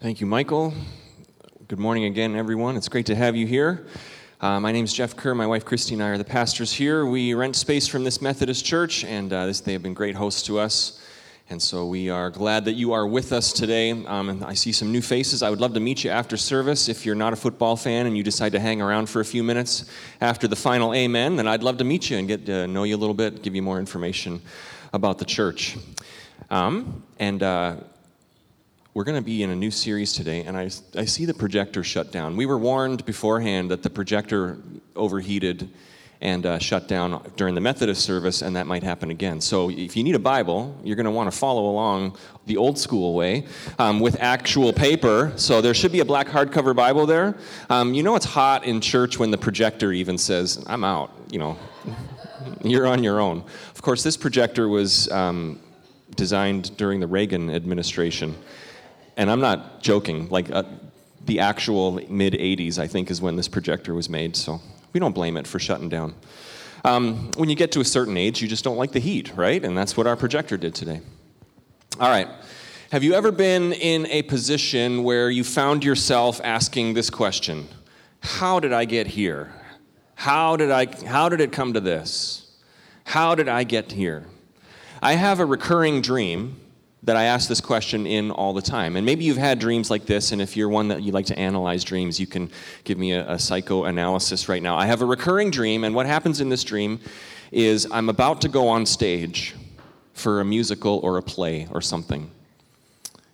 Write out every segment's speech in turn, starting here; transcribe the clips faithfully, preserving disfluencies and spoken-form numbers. Thank you, Michael. Good morning again, everyone. It's great to have you here. Uh, my name's Jeff Kerr. My wife, Christy, and I are the pastors here. We rent space from this Methodist church, and uh, this, they have been great hosts to us. And so we are glad that you are with us today. Um, and I see some new faces. I would love to meet you after service. If you're not a football fan and you decide to hang around for a few minutes after the final amen, then I'd love to meet you and get to know you a little bit, give you more information about the church. Um, and... Uh, We're going to be in a new series today, and I, I see the projector shut down. We were warned beforehand that the projector overheated and uh, shut down during the Methodist service, and that might happen again. So if you need a Bible, you're going to want to follow along the old school way um, with actual paper. So there should be a black hardcover Bible there. Um, you know it's hot in church when the projector even says, I'm out, you know, you're on your own. Of course, this projector was um, designed during the Reagan administration. And I'm not joking, like uh, the actual mid eighties, I think, is when this projector was made, so we don't blame it for shutting down. Um, when you get to a certain age, you just don't like the heat, right? And that's what our projector did today. All right. Have you ever been in a position where you found yourself asking this question? How did I get here? How did I? How did it come to this? How did I get here? I have a recurring dream that I ask this question in all the time. And maybe you've had dreams like this, and if you're one that you like to analyze dreams, you can give me a, a psychoanalysis right now. I have a recurring dream, and what happens in this dream is I'm about to go on stage for a musical or a play or something.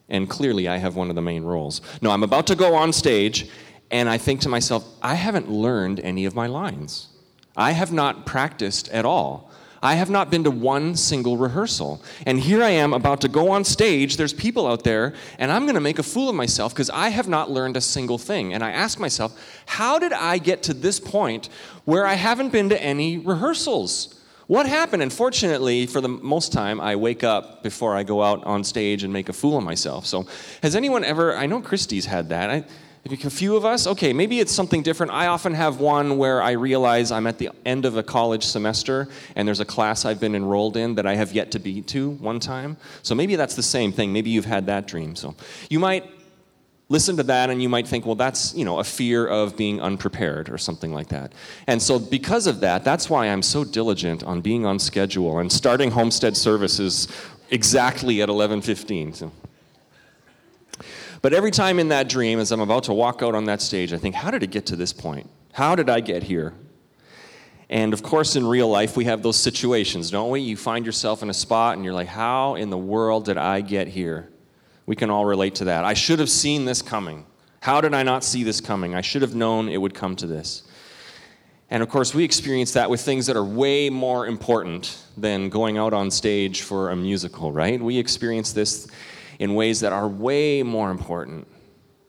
And clearly I have one of the main roles. No, I'm about to go on stage, and I think to myself, I haven't learned any of my lines. I have not practiced at all. I have not been to one single rehearsal. And here I am about to go on stage, there's people out there, and I'm going to make a fool of myself because I have not learned a single thing. And I ask myself, how did I get to this point where I haven't been to any rehearsals? What happened? And fortunately, for the most time, I wake up before I go out on stage and make a fool of myself. So has anyone ever, I know Christy's had that. I, A few of us? Okay, maybe it's something different. I often have one where I realize I'm at the end of a college semester and there's a class I've been enrolled in that I have yet to be to one time. So maybe that's the same thing. Maybe you've had that dream. So you might listen to that and you might think, well, that's, you know, a fear of being unprepared or something like that. And so because of that, that's why I'm so diligent on being on schedule and starting homestead services exactly at eleven fifteen. So. But every time in that dream, as I'm about to walk out on that stage, I think, how did it get to this point? How did I get here? And of course, in real life, we have those situations, don't we? You find yourself in a spot and you're like, how in the world did I get here? We can all relate to that. I should have seen this coming. How did I not see this coming? I should have known it would come to this. And of course, we experience that with things that are way more important than going out on stage for a musical, right? We experience this in ways that are way more important.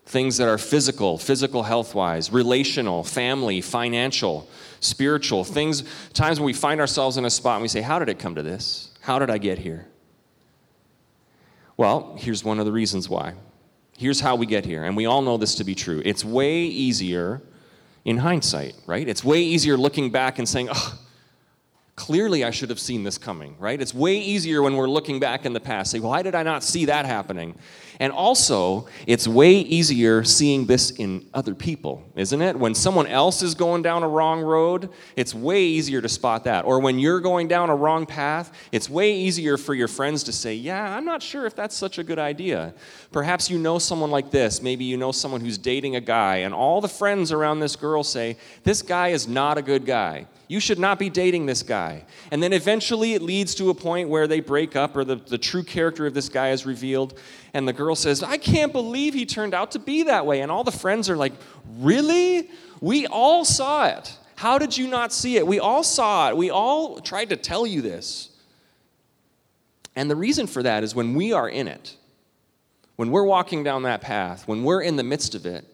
Things that are physical, physical health-wise, relational, family, financial, spiritual, things, times when we find ourselves in a spot and we say, how did it come to this? How did I get here? Well, here's one of the reasons why. Here's how we get here, and we all know this to be true. It's way easier in hindsight, right? It's way easier looking back and saying, oh, clearly, I should have seen this coming, right? It's way easier when we're looking back in the past. Say, why did I not see that happening? And also, it's way easier seeing this in other people, isn't it? When someone else is going down a wrong road, it's way easier to spot that. Or when you're going down a wrong path, it's way easier for your friends to say, yeah, I'm not sure if that's such a good idea. Perhaps you know someone like this. Maybe you know someone who's dating a guy, and all the friends around this girl say, this guy is not a good guy. You should not be dating this guy. And then eventually it leads to a point where they break up or the, the true character of this guy is revealed. And the girl says, I can't believe he turned out to be that way. And all the friends are like, really? We all saw it. How did you not see it? We all saw it. We all tried to tell you this. And the reason for that is when we are in it, when we're walking down that path, when we're in the midst of it,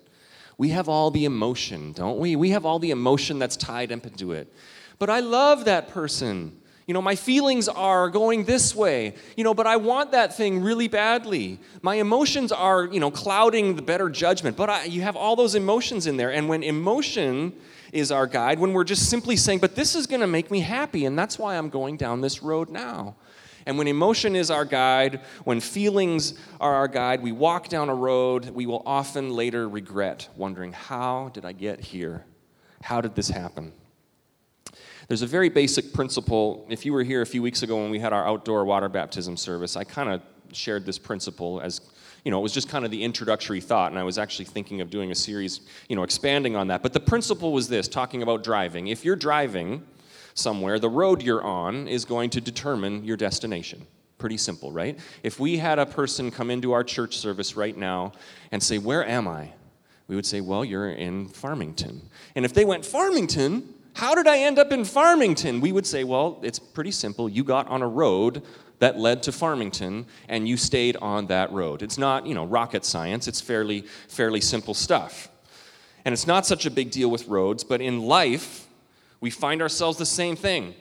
we have all the emotion, don't we? We have all the emotion that's tied up into it. But I love that person. You know, my feelings are going this way. You know, but I want that thing really badly. My emotions are, you know, clouding the better judgment. But I, you have all those emotions in there. And when emotion is our guide, when we're just simply saying, but this is going to make me happy, and that's why I'm going down this road now. And when emotion is our guide, when feelings are our guide, we walk down a road we will often later regret, wondering, how did I get here? How did this happen? There's a very basic principle. If you were here a few weeks ago when we had our outdoor water baptism service, I kind of shared this principle as, you know, it was just kind of the introductory thought, and I was actually thinking of doing a series, you know, expanding on that. But the principle was this, talking about driving. If you're driving somewhere, the road you're on is going to determine your destination. Pretty simple, right? If we had a person come into our church service right now and say, where am I? We would say, well, you're in Farmington. And if they went, Farmington? How did I end up in Farmington? We would say, well, it's pretty simple. You got on a road that led to Farmington, and you stayed on that road. It's not, you know, rocket science. It's fairly, fairly simple stuff. And it's not such a big deal with roads, but in life, we find ourselves the same thing.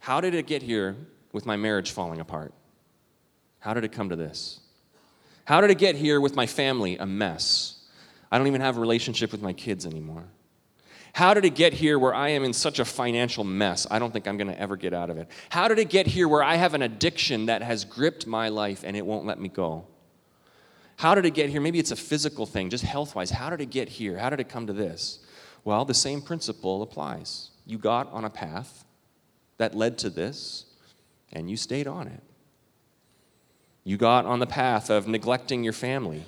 How did it get here with my marriage falling apart? How did it come to this? How did it get here with my family a mess? I don't even have a relationship with my kids anymore. How did it get here where I am in such a financial mess? I don't think I'm going to ever get out of it. How did it get here where I have an addiction that has gripped my life and it won't let me go? How did it get here? Maybe it's a physical thing, just health-wise. How did it get here? How did it come to this? Well, the same principle applies. You got on a path that led to this, and you stayed on it. You got on the path of neglecting your family.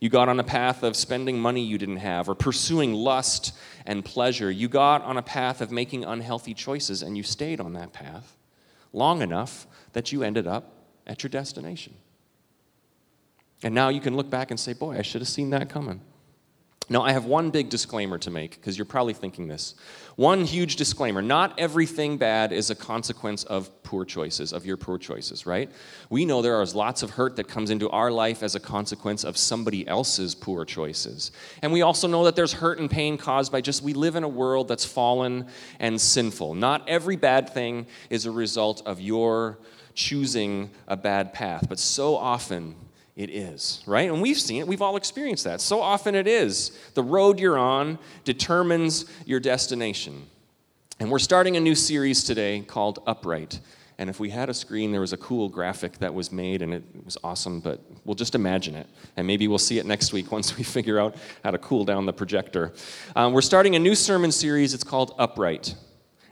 You got on a path of spending money you didn't have or pursuing lust and pleasure. You got on a path of making unhealthy choices, and you stayed on that path long enough that you ended up at your destination. And now you can look back and say, boy, I should have seen that coming. Now, I have one big disclaimer to make, because you're probably thinking this. One huge disclaimer. Not everything bad is a consequence of poor choices, of your poor choices, right? We know there is lots of hurt that comes into our life as a consequence of somebody else's poor choices. And we also know that there's hurt and pain caused by just we live in a world that's fallen and sinful. Not every bad thing is a result of your choosing a bad path, but so often it is, right? And we've seen it. We've all experienced that. So often it is. The road you're on determines your destination. And we're starting a new series today called Upright. And if we had a screen, there was a cool graphic that was made, and it was awesome, but we'll just imagine it. And maybe we'll see it next week once we figure out how to cool down the projector. Um, we're starting a new sermon series. It's called Upright.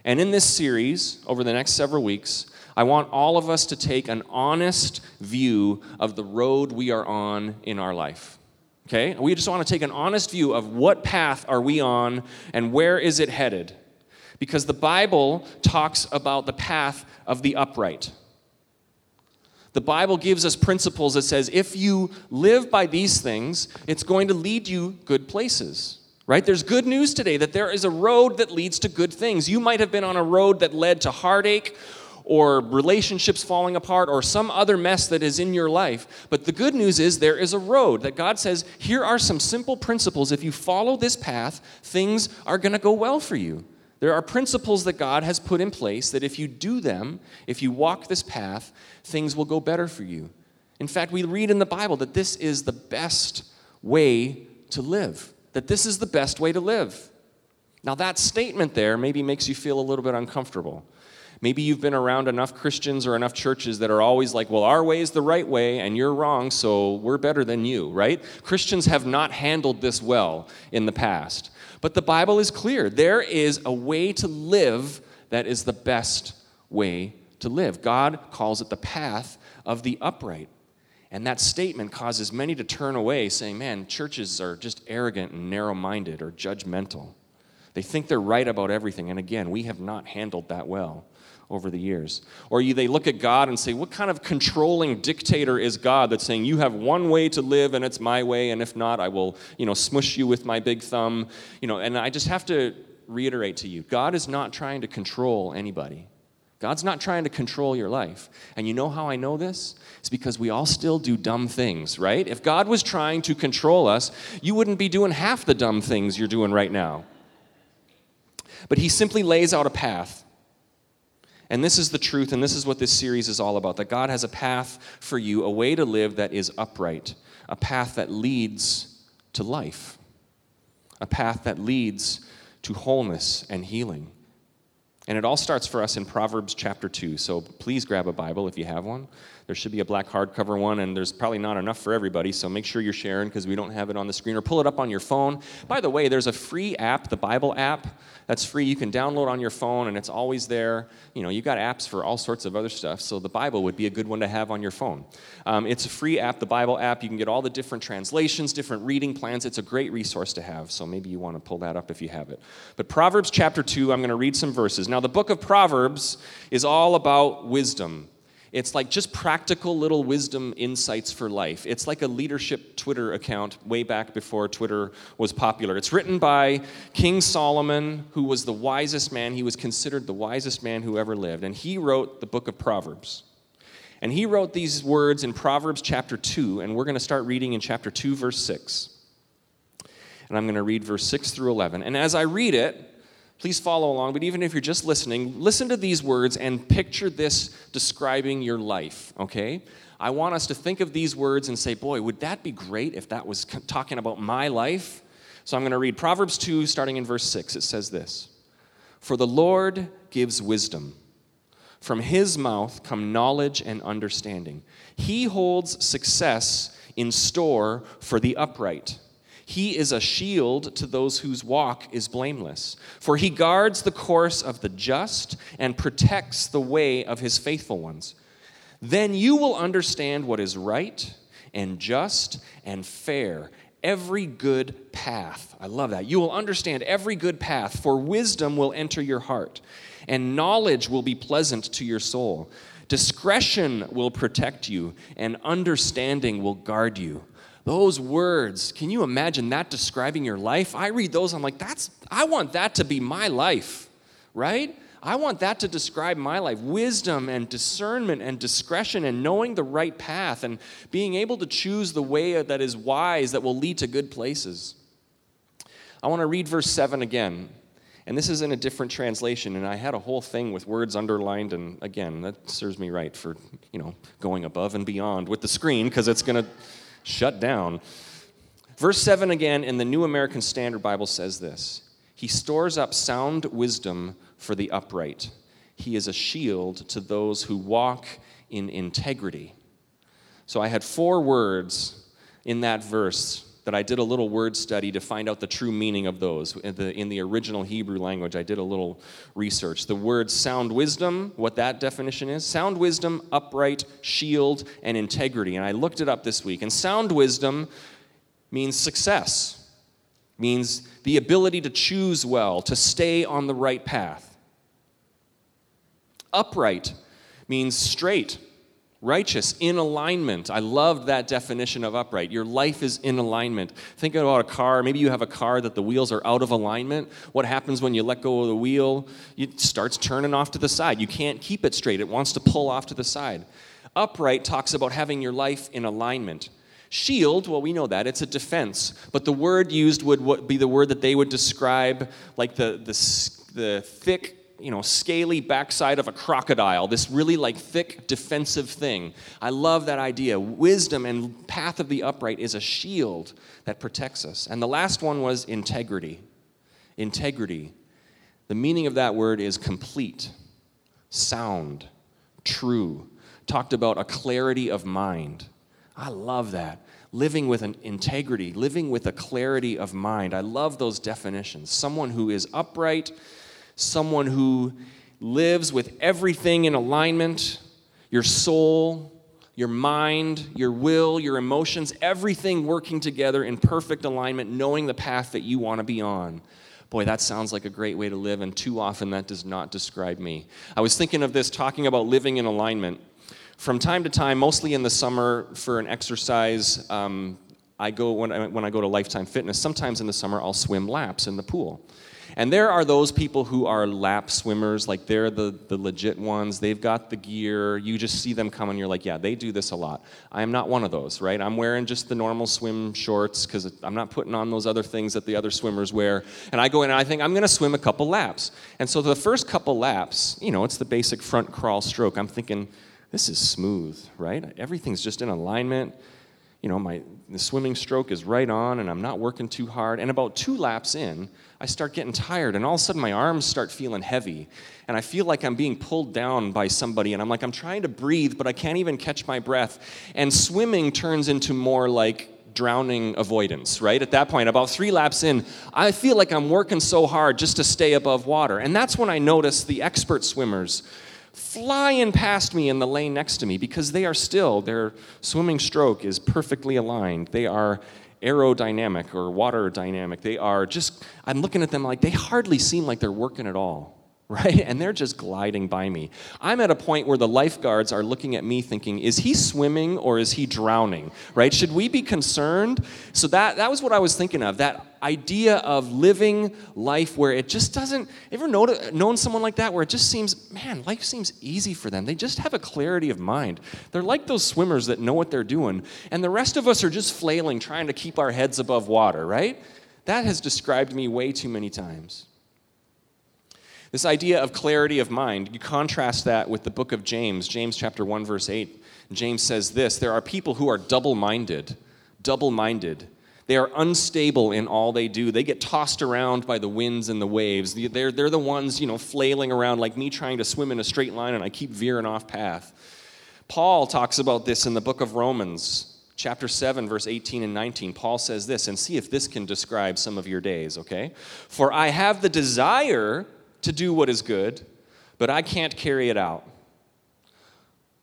And in this series, over the next several weeks, I want all of us to take an honest view of the road we are on in our life, okay? We just want to take an honest view of what path are we on and where is it headed? Because the Bible talks about the path of the upright. The Bible gives us principles that says, if you live by these things, it's going to lead you good places. Right? There's good news today that there is a road that leads to good things. You might have been on a road that led to heartache or relationships falling apart or some other mess that is in your life. But the good news is there is a road that God says, here are some simple principles. If you follow this path, things are going to go well for you. There are principles that God has put in place that if you do them, if you walk this path, things will go better for you. In fact, we read in the Bible that this is the best way to live. That this is the best way to live. Now, that statement there maybe makes you feel a little bit uncomfortable. Maybe you've been around enough Christians or enough churches that are always like, well, our way is the right way, and you're wrong, so we're better than you, right? Christians have not handled this well in the past. But the Bible is clear. There is a way to live that is the best way to live. God calls it the path of the upright. And that statement causes many to turn away saying, man, churches are just arrogant and narrow-minded or judgmental. They think they're right about everything. And again, we have not handled that well over the years. Or you, they look at God and say, what kind of controlling dictator is God that's saying, you have one way to live and it's my way, and if not, I will, you know, smush you with my big thumb. You know, and I just have to reiterate to you, God is not trying to control anybody. God's not trying to control your life. And you know how I know this? It's because we all still do dumb things, right? If God was trying to control us, you wouldn't be doing half the dumb things you're doing right now. But he simply lays out a path. And this is the truth, and this is what this series is all about, that God has a path for you, a way to live that is upright, a path that leads to life, a path that leads to wholeness and healing. And it all starts for us in Proverbs chapter two, so please grab a Bible if you have one. There should be a black hardcover one, and there's probably not enough for everybody, so make sure you're sharing because we don't have it on the screen, or pull it up on your phone. By the way, there's a free app, the Bible app, that's free. You can download on your phone, and it's always there. You know, you've got apps for all sorts of other stuff, so the Bible would be a good one to have on your phone. Um, it's a free app, the Bible app. You can get all the different translations, different reading plans. It's a great resource to have, so maybe you want to pull that up if you have it. But Proverbs chapter two, I'm going to read some verses. Now, the book of Proverbs is all about wisdom. It's like just practical little wisdom insights for life. It's like a leadership Twitter account way back before Twitter was popular. It's written by King Solomon, who was the wisest man. He was considered the wisest man who ever lived. And he wrote the book of Proverbs. And he wrote these words in Proverbs chapter two, and we're going to start reading in chapter two, verse six. And I'm going to read verse six through eleven. And as I read it, please follow along, but even if you're just listening, listen to these words and picture this describing your life, okay? I want us to think of these words and say, boy, would that be great if that was talking about my life? So I'm going to read Proverbs two, starting in verse six. It says this, "For the Lord gives wisdom. From his mouth come knowledge and understanding. He holds success in store for the upright. He is a shield to those whose walk is blameless, for he guards the course of the just and protects the way of his faithful ones. Then you will understand what is right and just and fair, every good path." I love that. "You will understand every good path, for wisdom will enter your heart, and knowledge will be pleasant to your soul. Discretion will protect you, and understanding will guard you." Those words, can you imagine that describing your life? I read those, I'm like, that's, I want that to be my life, right? I want that to describe my life. Wisdom and discernment and discretion and knowing the right path and being able to choose the way that is wise that will lead to good places. I want to read verse seven again. And this is in a different translation, and I had a whole thing with words underlined, and again, that serves me right for, you know, going above and beyond with the screen because it's going to shut down. Verse seven again in the New American Standard Bible says this, "He stores up sound wisdom for the upright. He is a shield to those who walk in integrity." So I had four words in that verse that I did a little word study to find out the true meaning of those. In the, in the original Hebrew language, I did a little research. The word sound wisdom, what that definition is, sound wisdom, upright, shield, and integrity. And I looked it up this week. And sound wisdom means success, means the ability to choose well, to stay on the right path. Upright means straight, righteous, in alignment. I loved that definition of upright. Your life is in alignment. Think about a car. Maybe you have a car that the wheels are out of alignment. What happens when you let go of the wheel? It starts turning off to the side. You can't keep it straight. It wants to pull off to the side. Upright talks about having your life in alignment. Shield, well, we know that. It's a defense. But the word used would be the word that they would describe like the, the, the thick, you know, scaly backside of a crocodile, this really like thick defensive thing. I love that idea. Wisdom and path of the upright is a shield that protects us. And the last one was integrity. Integrity. The meaning of that word is complete, sound, true. Talked about a clarity of mind. I love that. Living with an integrity, living with a clarity of mind. I love those definitions. Someone who is upright, someone who lives with everything in alignment, your soul, your mind, your will, your emotions, everything working together in perfect alignment, knowing the path that you want to be on. Boy, that sounds like a great way to live, and too often that does not describe me. I was thinking of this, talking about living in alignment. From time to time, mostly in the summer for an exercise, um, I go when I, when I go to Lifetime Fitness, sometimes in the summer I'll swim laps in the pool. And there are those people who are lap swimmers, like they're the, the legit ones. They've got the gear. You just see them come and you're like, yeah, they do this a lot. I'm not one of those, right? I'm wearing just the normal swim shorts because I'm not putting on those other things that the other swimmers wear. And I go in and I think, I'm going to swim a couple laps. And so the first couple laps, you know, it's the basic front crawl stroke. I'm thinking, this is smooth, right? Everything's just in alignment. you know, my the swimming stroke is right on and I'm not working too hard. And about two laps in, I start getting tired and all of a sudden my arms start feeling heavy and I feel like I'm being pulled down by somebody and I'm like, I'm trying to breathe, but I can't even catch my breath. And swimming turns into more like drowning avoidance, right? At that point, about three laps in, I feel like I'm working so hard just to stay above water. And that's when I notice the expert swimmers flying past me in the lane next to me because they are still, their swimming stroke is perfectly aligned. They are aerodynamic or water dynamic. They are just, I'm looking at them like they hardly seem like they're working at all, right? And they're just gliding by me. I'm at a point where the lifeguards are looking at me thinking, is he swimming or is he drowning, right? Should we be concerned? So that, that was what I was thinking of, that idea of living life where it just doesn't, ever known, known someone like that where it just seems, man, life seems easy for them. They just have a clarity of mind. They're like those swimmers that know what they're doing. And the rest of us are just flailing, trying to keep our heads above water, right? That has described me way too many times. This idea of clarity of mind, you contrast that with the book of James, James chapter one, verse eight. James says this, there are people who are double-minded, double-minded. They are unstable in all they do. They get tossed around by the winds and the waves. They're, they're the ones, you know, flailing around like me trying to swim in a straight line and I keep veering off path. Paul talks about this in the book of Romans, chapter seven, verse eighteen and nineteen, Paul says this, and see if this can describe some of your days, okay? For I have the desire to do what is good, but I can't carry it out.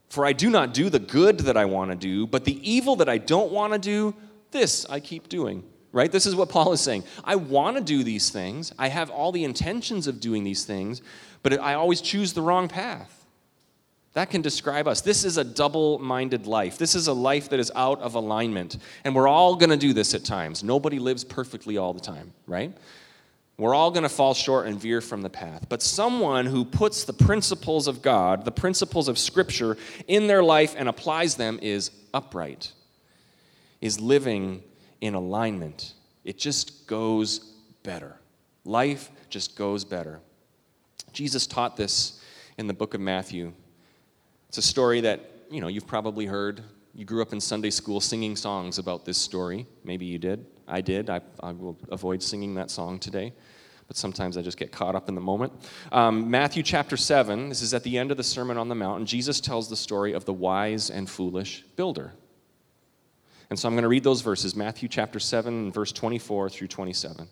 For I do not do the good that I want to do, but the evil that I don't want to do, this I keep doing. Right? This is what Paul is saying. I want to do these things. I have all the intentions of doing these things, but I always choose the wrong path. That can describe us. This is a double-minded life. This is a life that is out of alignment. And we're all going to do this at times. Nobody lives perfectly all the time, right? We're all going to fall short and veer from the path. But someone who puts the principles of God, the principles of Scripture, in their life and applies them is upright, is living in alignment. It just goes better. Life just goes better. Jesus taught this in the book of Matthew. It's a story that, you know, you've probably heard. You grew up in Sunday school singing songs about this story. Maybe you did. I did. I, I will avoid singing that song today, but sometimes I just get caught up in the moment. Um, Matthew chapter seven, this is at the end of the Sermon on the Mount, and Jesus tells the story of the wise and foolish builder. And so I'm going to read those verses, Matthew chapter seven, verse twenty-four through twenty-seven.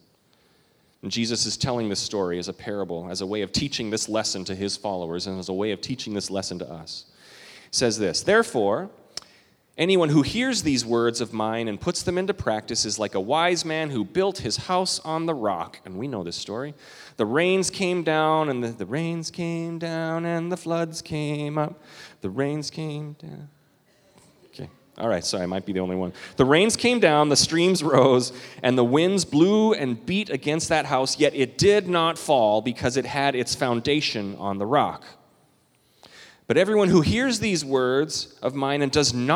And Jesus is telling this story as a parable, as a way of teaching this lesson to his followers, and as a way of teaching this lesson to us. It says this, therefore, anyone who hears these words of mine and puts them into practice is like a wise man who built his house on the rock. And we know this story. The rains came down, and the, the rains came down, and the floods came up. The rains came down. Okay. All right, sorry, I might be the only one. The rains came down, the streams rose, and the winds blew and beat against that house, yet it did not fall because it had its foundation on the rock. But everyone who hears these words of mine and does not